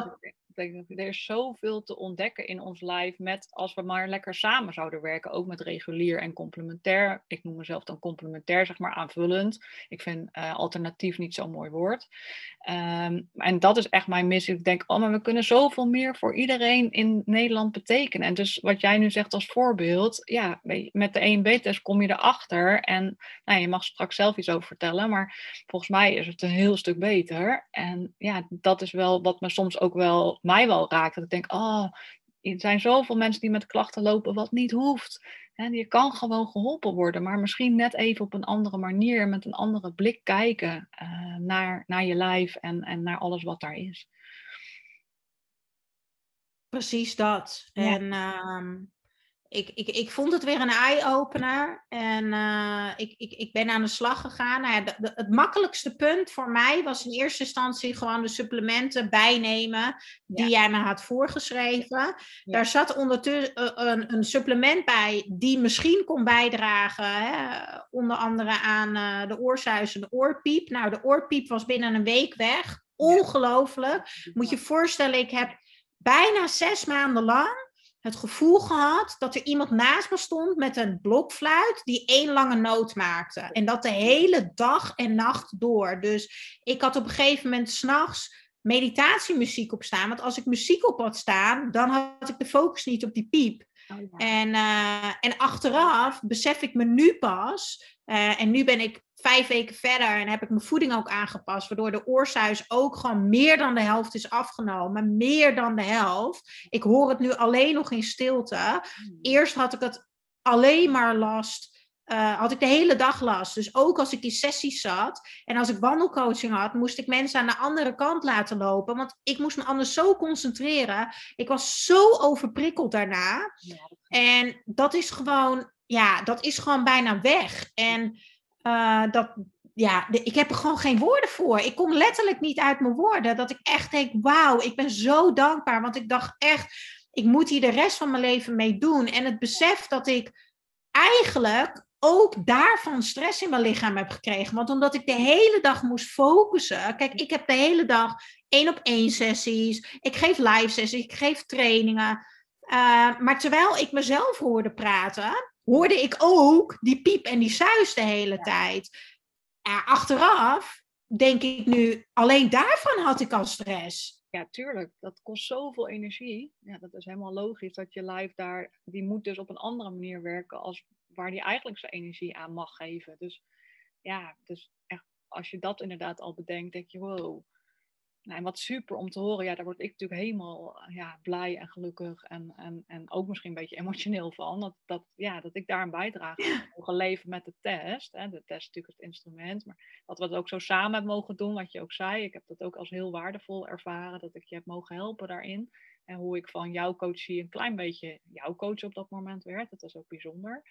Er is zoveel te ontdekken in ons lijf met als we maar lekker samen zouden werken. Ook met regulier en complementair. Ik noem mezelf dan complementair, zeg maar aanvullend. Ik vind alternatief niet zo'n mooi woord. En dat is echt mijn missie. Ik denk, maar we kunnen zoveel meer voor iedereen in Nederland betekenen. En dus wat jij nu zegt als voorbeeld. Ja, met de EMB-test kom je erachter. En nou, je mag straks zelf iets over vertellen. Maar volgens mij is het een heel stuk beter. En ja, dat is wel wat me soms ook wel... mij wel raakt. Dat ik denk, er zijn zoveel mensen die met klachten lopen wat niet hoeft. En je kan gewoon geholpen worden, maar misschien net even op een andere manier, met een andere blik kijken naar je lijf en naar alles wat daar is. Precies dat. Ja. En ik vond het weer een eye-opener en ik ben aan de slag gegaan. Nou ja, het makkelijkste punt voor mij was in eerste instantie gewoon de supplementen bijnemen die jij me had voorgeschreven. Ja. Daar zat ondertussen een supplement bij die misschien kon bijdragen, hè, onder andere aan de oorsuis en de oorpiep. Nou, de oorpiep was binnen een week weg. Ongelooflijk. Moet je voorstellen, ik heb bijna 6 maanden lang het gevoel gehad dat er iemand naast me stond met een blokfluit die 1 lange noot maakte. En dat de hele dag en nacht door. Dus ik had op een gegeven moment 's nachts meditatiemuziek op staan. Want als ik muziek op had staan, dan had ik de focus niet op die piep. Oh ja. En achteraf besef ik me nu pas. En nu ben ik 5 weken verder en heb ik mijn voeding ook aangepast. Waardoor de oorsuis ook gewoon meer dan de helft is afgenomen. Meer dan de helft. Ik hoor het nu alleen nog in stilte. Eerst had ik het alleen maar last. Had ik de hele dag last. Dus ook als ik in sessies zat en als ik wandelcoaching had, moest ik mensen aan de andere kant laten lopen. Want ik moest me anders zo concentreren. Ik was zo overprikkeld daarna. Ja. En dat is gewoon, bijna weg. En ik heb er gewoon geen woorden voor. Ik kom letterlijk niet uit mijn woorden. Dat ik echt denk, wauw, ik ben zo dankbaar. Want ik dacht echt, ik moet hier de rest van mijn leven mee doen. En het besef dat ik eigenlijk ook daarvan stress in mijn lichaam heb gekregen. Want omdat ik de hele dag moest focussen. Kijk, ik heb de hele dag 1-op-1 sessies. Ik geef live sessies. Ik geef trainingen. Maar terwijl ik mezelf hoorde praten, hoorde ik ook die piep en die suis de hele tijd. Ja, achteraf denk ik nu, alleen daarvan had ik al stress. Ja, tuurlijk. Dat kost zoveel energie. Ja, dat is helemaal logisch dat je lijf daar... Die moet dus op een andere manier werken als waar die eigenlijk zijn energie aan mag geven. Dus ja, dus echt, als je dat inderdaad al bedenkt, denk je wow. Nou, en wat super om te horen. Ja, daar word ik natuurlijk helemaal blij en gelukkig en ook misschien een beetje emotioneel van. Dat ik daar een bijdrage aan mogen leveren met de test. Hè. De test is natuurlijk het instrument. Maar dat we het ook zo samen hebben mogen doen, wat je ook zei. Ik heb dat ook als heel waardevol ervaren, dat ik je heb mogen helpen daarin. En hoe ik van jouw coachie een klein beetje jouw coach op dat moment werd. Dat was ook bijzonder.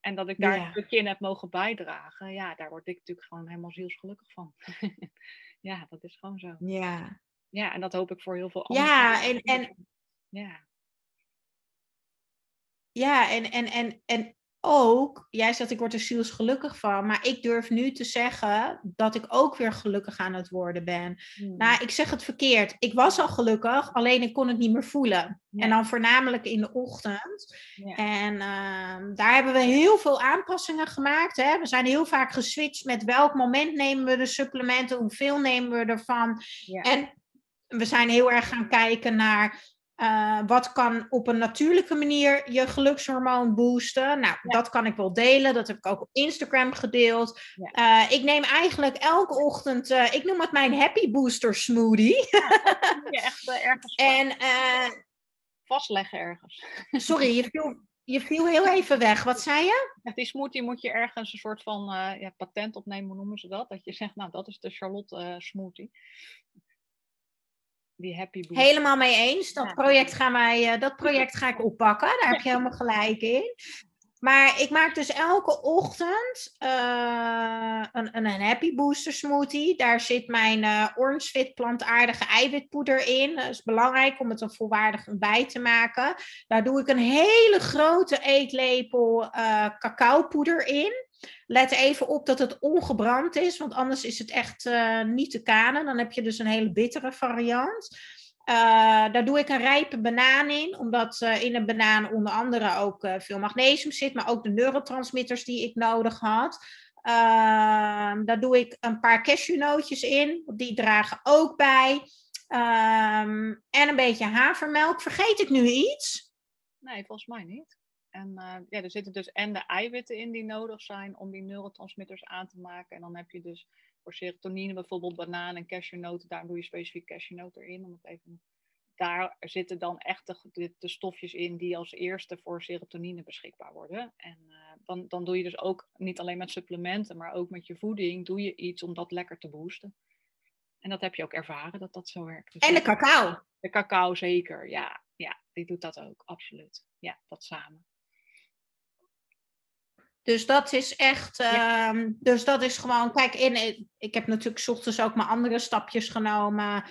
En dat ik daar een stukje in heb mogen bijdragen. Ja, daar word ik natuurlijk gewoon helemaal zielsgelukkig van. Ja, dat is gewoon zo. Ja. Ja, en dat hoop ik voor heel veel anderen. Ja, en... Ja. Ja, en ook, jij zegt ik word er zielsgelukkig van, maar ik durf nu te zeggen dat ik ook weer gelukkig aan het worden ben. Mm. Nou, ik zeg het verkeerd. Ik was al gelukkig, alleen ik kon het niet meer voelen. Ja. En dan voornamelijk in de ochtend. Ja. En daar hebben we heel veel aanpassingen gemaakt. Hè? We zijn heel vaak geswitcht met welk moment nemen we de supplementen, hoeveel nemen we ervan. Ja. En we zijn heel erg gaan kijken naar... Wat kan op een natuurlijke manier je gelukshormoon boosten? Nou, ja. Dat kan ik wel delen. Dat heb ik ook op Instagram gedeeld. Ja. Ik neem eigenlijk elke ochtend... Ik noem het mijn happy booster smoothie. Ja, dat moet je echt ergens vastleggen ergens. Sorry, je viel heel even weg. Wat zei je? Ja, die smoothie moet je ergens een soort van patent opnemen. Hoe noemen ze dat? Dat je zegt, nou, dat is de Charlotte smoothie. Die happy boost. Helemaal mee eens. Dat project ga ik oppakken. Daar heb je helemaal gelijk in. Maar ik maak dus elke ochtend een happy booster smoothie. Daar zit mijn Orangefit plantaardige eiwitpoeder in. Dat is belangrijk om het een volwaardig ontbijt te maken. Daar doe ik een hele grote eetlepel cacaopoeder in. Let even op dat het ongebrand is, want anders is het echt niet te kanen. Dan heb je dus een hele bittere variant. Daar doe ik een rijpe banaan in, omdat in een banaan onder andere ook veel magnesium zit, maar ook de neurotransmitters die ik nodig had. Daar doe ik een paar cashewnootjes in, die dragen ook bij. En een beetje havermelk. Vergeet ik nu iets? Nee, volgens mij niet. En er zitten dus en de eiwitten in die nodig zijn om die neurotransmitters aan te maken. En dan heb je dus voor serotonine bijvoorbeeld banaan en cashewnoten. Daar doe je specifiek cashewnoten in. Daar zitten dan echt de stofjes in die als eerste voor serotonine beschikbaar worden. En dan doe je dus ook niet alleen met supplementen, maar ook met je voeding doe je iets om dat lekker te boosten. En dat heb je ook ervaren dat zo werkt. Dus en de cacao. De cacao zeker, ja. Die doet dat ook, absoluut. Ja, dat samen. Dus dat is echt, Dus dat is gewoon, kijk, ik heb natuurlijk 's ochtends ook mijn andere stapjes genomen,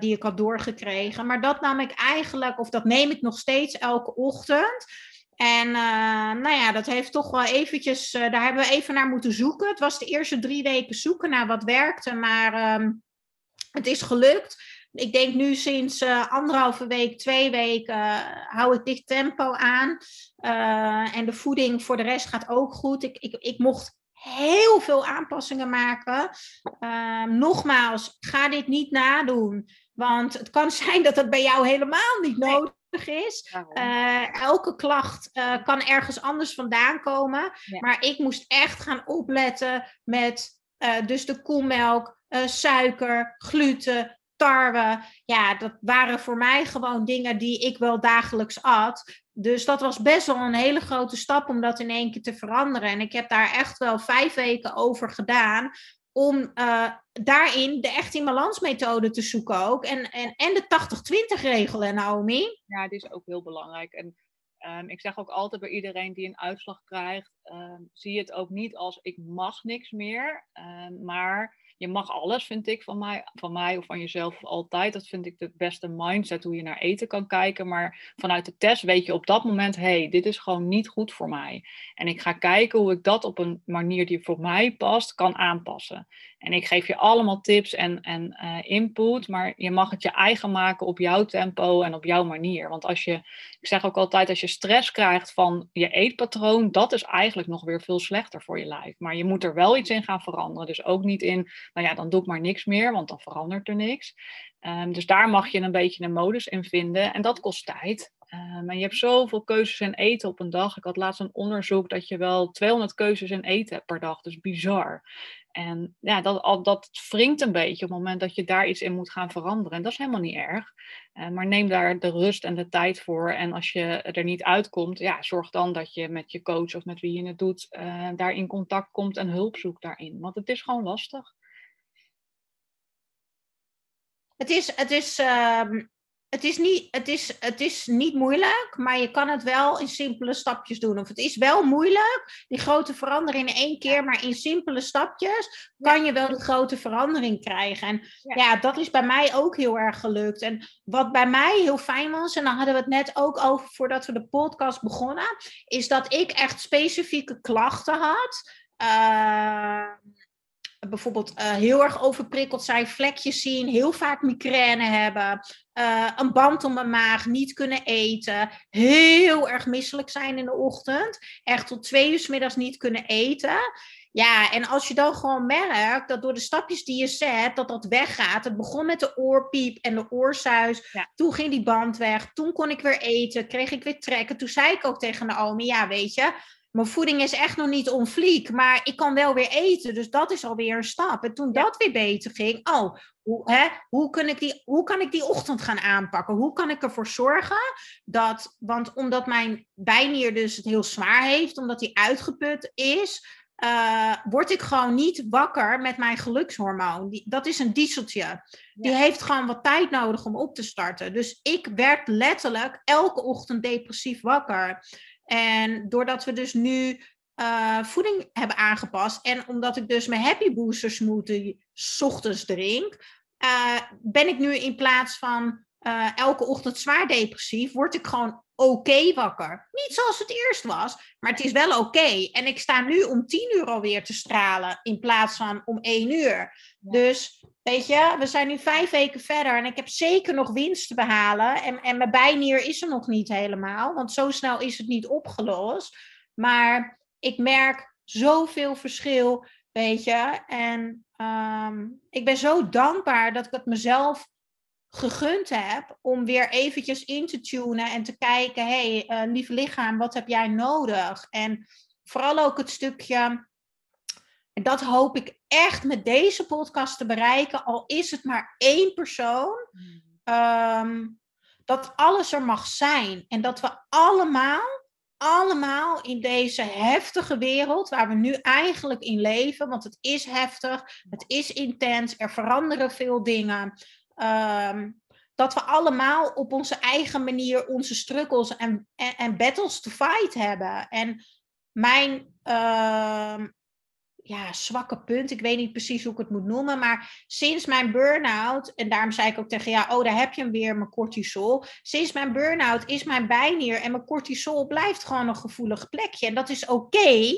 die ik had doorgekregen. Maar dat nam ik eigenlijk, of dat neem ik nog steeds elke ochtend. En dat heeft toch wel eventjes, daar hebben we even naar moeten zoeken. Het was de eerste 3 weken zoeken naar wat werkte, maar het is gelukt. Ik denk nu sinds 1,5 week, 2 weken hou ik dit tempo aan. En de voeding voor de rest gaat ook goed. Ik mocht heel veel aanpassingen maken. Nogmaals, ga dit niet nadoen. Want het kan zijn dat het bij jou helemaal niet nodig is. Elke klacht kan ergens anders vandaan komen. Ja. Maar ik moest echt gaan opletten met dus de koemelk, suiker, gluten... tarwe, dat waren voor mij gewoon dingen die ik wel dagelijks at. Dus dat was best wel een hele grote stap om dat in 1 keer te veranderen. En ik heb daar echt wel 5 weken over gedaan om daarin de Echt in Balans methode te zoeken ook. En de 80-20 regel, hè, Naomi? Ja, die is ook heel belangrijk. En ik zeg ook altijd bij iedereen die een uitslag krijgt, zie het ook niet als ik mag niks meer, maar... Je mag alles, vind ik, van mij of van jezelf altijd. Dat vind ik de beste mindset, hoe je naar eten kan kijken. Maar vanuit de test weet je op dat moment... dit is gewoon niet goed voor mij. En ik ga kijken hoe ik dat op een manier die voor mij past, kan aanpassen. En ik geef je allemaal tips en input. Maar je mag het je eigen maken op jouw tempo en op jouw manier. Want ik zeg ook altijd, als je stress krijgt van je eetpatroon... dat is eigenlijk nog weer veel slechter voor je lijf. Maar je moet er wel iets in gaan veranderen. Dus ook niet in... dan doe ik maar niks meer, want dan verandert er niks. Dus daar mag je een beetje een modus in vinden. En dat kost tijd. En je hebt zoveel keuzes in eten op een dag. Ik had laatst een onderzoek dat je wel 200 keuzes in eten hebt per dag. Dus bizar. En dat wringt een beetje op het moment dat je daar iets in moet gaan veranderen. En dat is helemaal niet erg. Maar neem daar de rust en de tijd voor. En als je er niet uitkomt, zorg dan dat je met je coach of met wie je het doet... daar in contact komt en hulp zoekt daarin. Want het is gewoon lastig. Het is Het is niet moeilijk, maar je kan het wel in simpele stapjes doen. Of het is wel moeilijk, die grote verandering in één keer, maar in simpele stapjes kan je wel de grote verandering krijgen. En ja, dat is bij mij ook heel erg gelukt. En wat bij mij heel fijn was, en daar hadden we het net ook over voordat we de podcast begonnen, is dat ik echt specifieke klachten had. Bijvoorbeeld heel erg overprikkeld zijn, vlekjes zien, heel vaak migraine hebben, een band om mijn maag, niet kunnen eten, heel erg misselijk zijn in de ochtend, echt tot 2 uur 's middags niet kunnen eten. Ja, en als je dan gewoon merkt dat door de stapjes die je zet, dat weggaat. Het begon met de oorpiep en de oorsuis. Ja. Toen ging die band weg, toen kon ik weer eten, kreeg ik weer trekken. Toen zei ik ook tegen Naomi, ja, weet je, mijn voeding is echt nog niet on fleek, maar ik kan wel weer eten. Dus dat is alweer een stap. En toen dat weer beter ging, hoe kan ik die ochtend gaan aanpakken? Hoe kan ik ervoor zorgen dat, want omdat mijn bijnier dus het heel zwaar heeft, omdat hij uitgeput is, word ik gewoon niet wakker met mijn gelukshormoon. Dat is een dieseltje. Ja. Die heeft gewoon wat tijd nodig om op te starten. Dus ik werd letterlijk elke ochtend depressief wakker. En doordat we dus nu voeding hebben aangepast en omdat ik dus mijn Happy Booster smoothie 's ochtends drink, ben ik nu in plaats van elke ochtend zwaar depressief, word ik gewoon oké wakker. Niet zoals het eerst was, maar het is wel oké. En ik sta nu om 10 uur alweer te stralen in plaats van om 1 uur. Ja. Dus weet je, we zijn nu 5 weken verder en ik heb zeker nog winst te behalen. En mijn bijnier is er nog niet helemaal, want zo snel is het niet opgelost. Maar ik merk zoveel verschil, weet je. En ik ben zo dankbaar dat ik het mezelf gegund heb om weer eventjes in te tunen en te kijken, hé, lieve lichaam, wat heb jij nodig? En vooral ook het stukje, en dat hoop ik echt met deze podcast te bereiken, al is het maar 1 persoon, dat alles er mag zijn. En dat we allemaal in deze heftige wereld waar we nu eigenlijk in leven, want het is heftig, het is intens, er veranderen veel dingen, dat we allemaal op onze eigen manier onze struggles en battles to fight hebben. En mijn zwakke punt, ik weet niet precies hoe ik het moet noemen, maar sinds mijn burn-out, en daarom zei ik ook tegen jou, daar heb je hem weer, mijn cortisol. Sinds mijn burn-out is mijn bijnier en mijn cortisol blijft gewoon een gevoelig plekje. En dat is oké,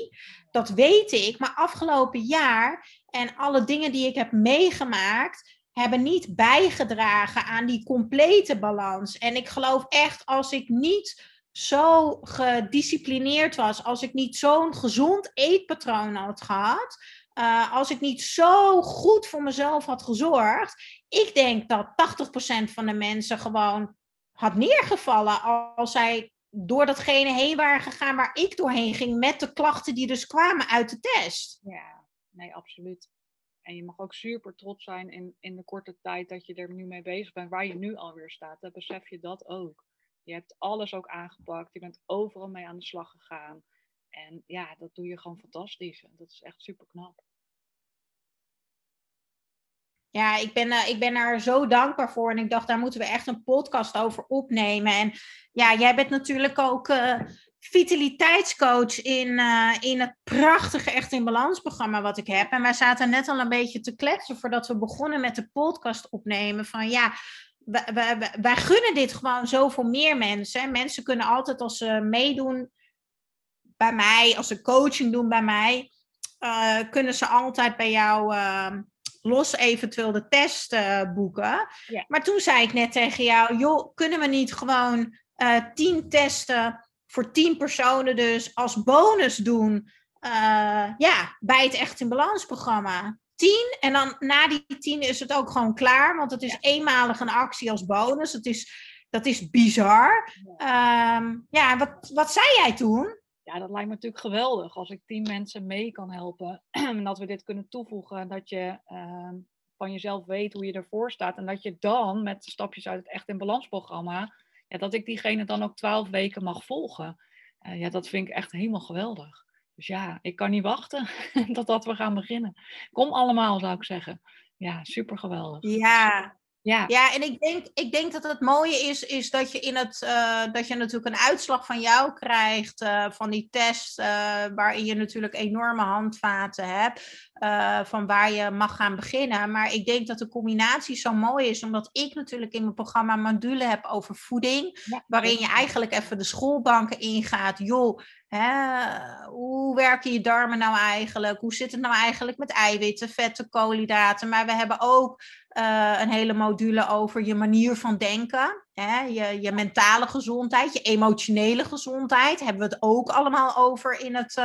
dat weet ik, maar afgelopen jaar en alle dingen die ik heb meegemaakt hebben niet bijgedragen aan die complete balans. En ik geloof echt, als ik niet zo gedisciplineerd was, als ik niet zo'n gezond eetpatroon had gehad, als ik niet zo goed voor mezelf had gezorgd, ik denk dat 80% van de mensen gewoon had neergevallen als zij door datgene heen waren gegaan waar ik doorheen ging, met de klachten die dus kwamen uit de test. Ja, nee, absoluut. En je mag ook super trots zijn in de korte tijd dat je er nu mee bezig bent, waar je nu alweer staat. Dan besef je dat ook. Je hebt alles ook aangepakt. Je bent overal mee aan de slag gegaan. En ja, dat doe je gewoon fantastisch. En dat is echt super knap. Ja, ik ben er zo dankbaar voor. En ik dacht, daar moeten we echt een podcast over opnemen. En ja, jij bent natuurlijk ook vitaliteitscoach in het prachtige Echt in Balans programma wat ik heb. En wij zaten net al een beetje te kletsen voordat we begonnen met de podcast opnemen. Van ja, wij gunnen dit gewoon zoveel meer mensen. Mensen kunnen altijd, als ze meedoen bij mij, als ze coaching doen bij mij, kunnen ze altijd bij jou los eventueel de test boeken. Ja. Maar toen zei ik net tegen jou, joh, kunnen we niet gewoon 10 testen voor 10 personen dus als bonus doen bij het Echt in Balans programma? 10 en dan na die 10 is het ook gewoon klaar, want het is eenmalig een actie als bonus. Dat is bizar. Ja, wat zei jij toen? Ja, dat lijkt me natuurlijk geweldig als ik 10 mensen mee kan helpen. En dat we dit kunnen toevoegen. Dat je van jezelf weet hoe je ervoor staat. En dat je dan met stapjes uit het Echt in Balans programma, ja, dat ik diegene dan ook 12 weken mag volgen. Ja, dat vind ik echt helemaal geweldig. Dus ja, ik kan niet wachten dat we gaan beginnen. Kom allemaal, zou ik zeggen. Ja, super geweldig. Ja, Ja, ja, en ik denk dat het mooie is dat je dat je natuurlijk een uitslag van jou krijgt van die test, waarin je natuurlijk enorme handvaten hebt van waar je mag gaan beginnen. Maar ik denk dat de combinatie zo mooi is, omdat ik natuurlijk in mijn programma module heb over voeding, ja, waarin je eigenlijk even de schoolbanken ingaat. Joh, hoe werken je darmen nou eigenlijk? Hoe zit het nou eigenlijk met eiwitten, vetten, koolhydraten? Maar we hebben ook een hele module over je manier van denken, je mentale gezondheid, je emotionele gezondheid. Hebben we het ook allemaal over in het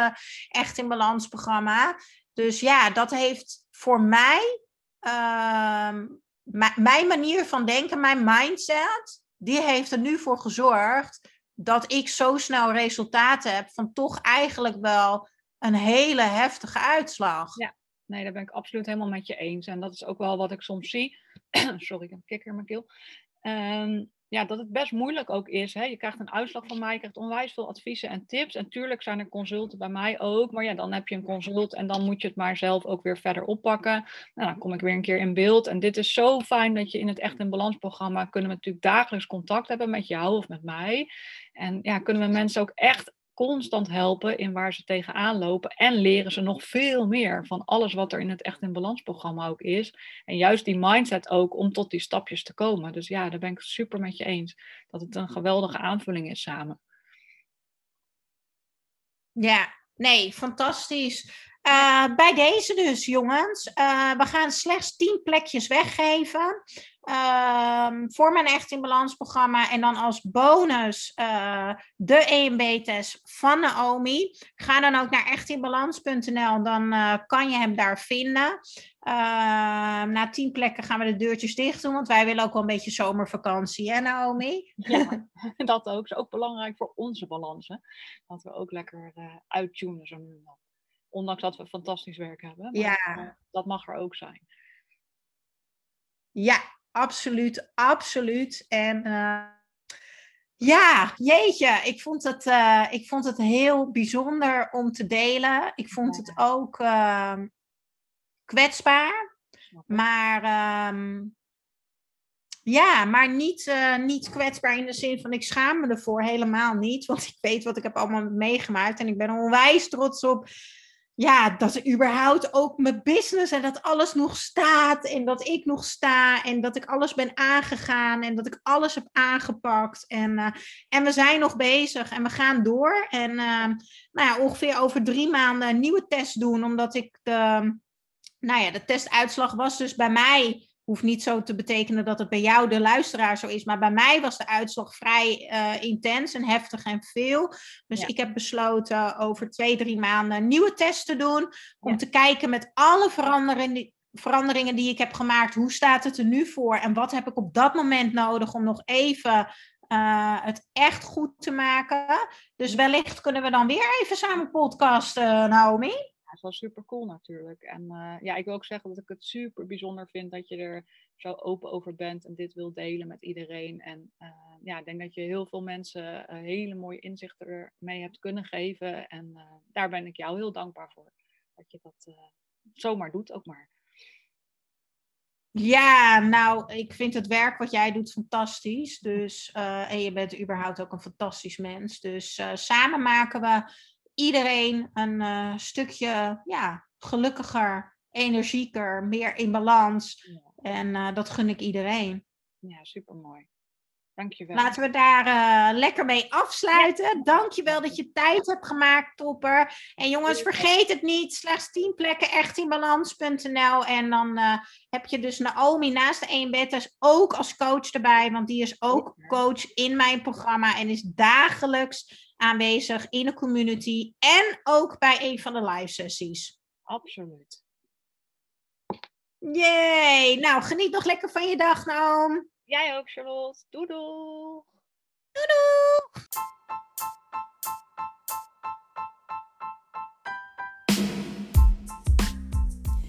Echt in Balans programma. Dus ja, dat heeft voor mij, mijn manier van denken, mijn mindset, die heeft er nu voor gezorgd dat ik zo snel resultaten heb van toch eigenlijk wel een hele heftige uitslag. Ja. Nee, daar ben ik absoluut helemaal met je eens. En dat is ook wel wat ik soms zie. Sorry, ik heb een kikker in mijn keel. Ja, dat het best moeilijk ook is. Hè? Je krijgt een uitslag van mij, je krijgt onwijs veel adviezen en tips. En tuurlijk zijn er consulten bij mij ook. Maar ja, dan heb je een consult en dan moet je het maar zelf ook weer verder oppakken. Nou, dan kom ik weer een keer in beeld. En dit is zo fijn dat je in het Echt in Balans programma... kunnen we natuurlijk dagelijks contact hebben met jou of met mij. En ja, kunnen we mensen ook echt... constant helpen in waar ze tegenaan lopen. En leren ze nog veel meer van alles wat er in het Echt in Balans programma ook is. En juist die mindset ook om tot die stapjes te komen. Dus ja, daar ben ik super met je eens. Dat het een geweldige aanvulling is samen. Ja, nee, fantastisch. Bij deze dus, jongens. We gaan slechts 10 plekjes weggeven. Voor mijn Echt in Balans programma. En dan als bonus de EMB-test van Naomi. Ga dan ook naar echtinbalans.nl. Dan kan je hem daar vinden. Na 10 plekken gaan we de deurtjes dicht doen. Want wij willen ook wel een beetje zomervakantie. Hè, Naomi? Ja, dat ook. Is ook belangrijk voor onze balans. Hè? Dat we ook lekker uittunen zo nu en dan. Ondanks dat we fantastisch werk hebben. Maar ja. Dat mag er ook zijn. Ja, absoluut. Absoluut. En ja, jeetje. Ik vond het heel bijzonder om te delen. Ik vond het ook kwetsbaar. Maar... ja, maar niet kwetsbaar in de zin van ik schaam me ervoor. Helemaal niet, want ik weet wat ik heb allemaal meegemaakt. En ik ben onwijs trots op dat überhaupt ook mijn business en dat alles nog staat. En dat ik nog sta en dat ik alles ben aangegaan en dat ik alles heb aangepakt. En we zijn nog bezig en we gaan door. En ongeveer over 3 maanden een nieuwe test doen. Omdat ik de testuitslag was dus bij mij... hoeft niet zo te betekenen dat het bij jou de luisteraar zo is. Maar bij mij was de uitslag vrij intens en heftig en veel. Dus ik heb besloten over 2-3 maanden een nieuwe test te doen. Om te kijken met alle veranderingen die ik heb gemaakt. Hoe staat het er nu voor? En wat heb ik op dat moment nodig om nog even... het echt goed te maken? Dus wellicht kunnen we dan weer even samen podcasten, Naomi. Ja, het was super cool natuurlijk. En ik wil ook zeggen dat ik het super bijzonder vind dat je er zo open over bent en dit wil delen met iedereen. En ik denk dat je heel veel mensen hele mooie inzichten ermee hebt kunnen geven. En daar ben ik jou heel dankbaar voor. Dat je dat zomaar doet ook maar. Ja, nou, ik vind het werk wat jij doet fantastisch. Dus, en je bent überhaupt ook een fantastisch mens. Dus samen maken we... iedereen een stukje gelukkiger, energieker, meer in balans. Ja. En dat gun ik iedereen. Ja, supermooi. Dankjewel. Laten we daar lekker mee afsluiten. Dankjewel dat je tijd hebt gemaakt, topper. En jongens, vergeet het niet. Slechts 10 plekken, echtinbalans.nl. En dan heb je dus Naomi naast de EMB-test ook als coach erbij. Want die is ook coach in mijn programma en is dagelijks... aanwezig in de community en ook bij een van de live sessies. Absoluut. Yay! Nou, geniet nog lekker van je dag, Naom. Jij ook, Charlotte. Doei doei. Doei doei.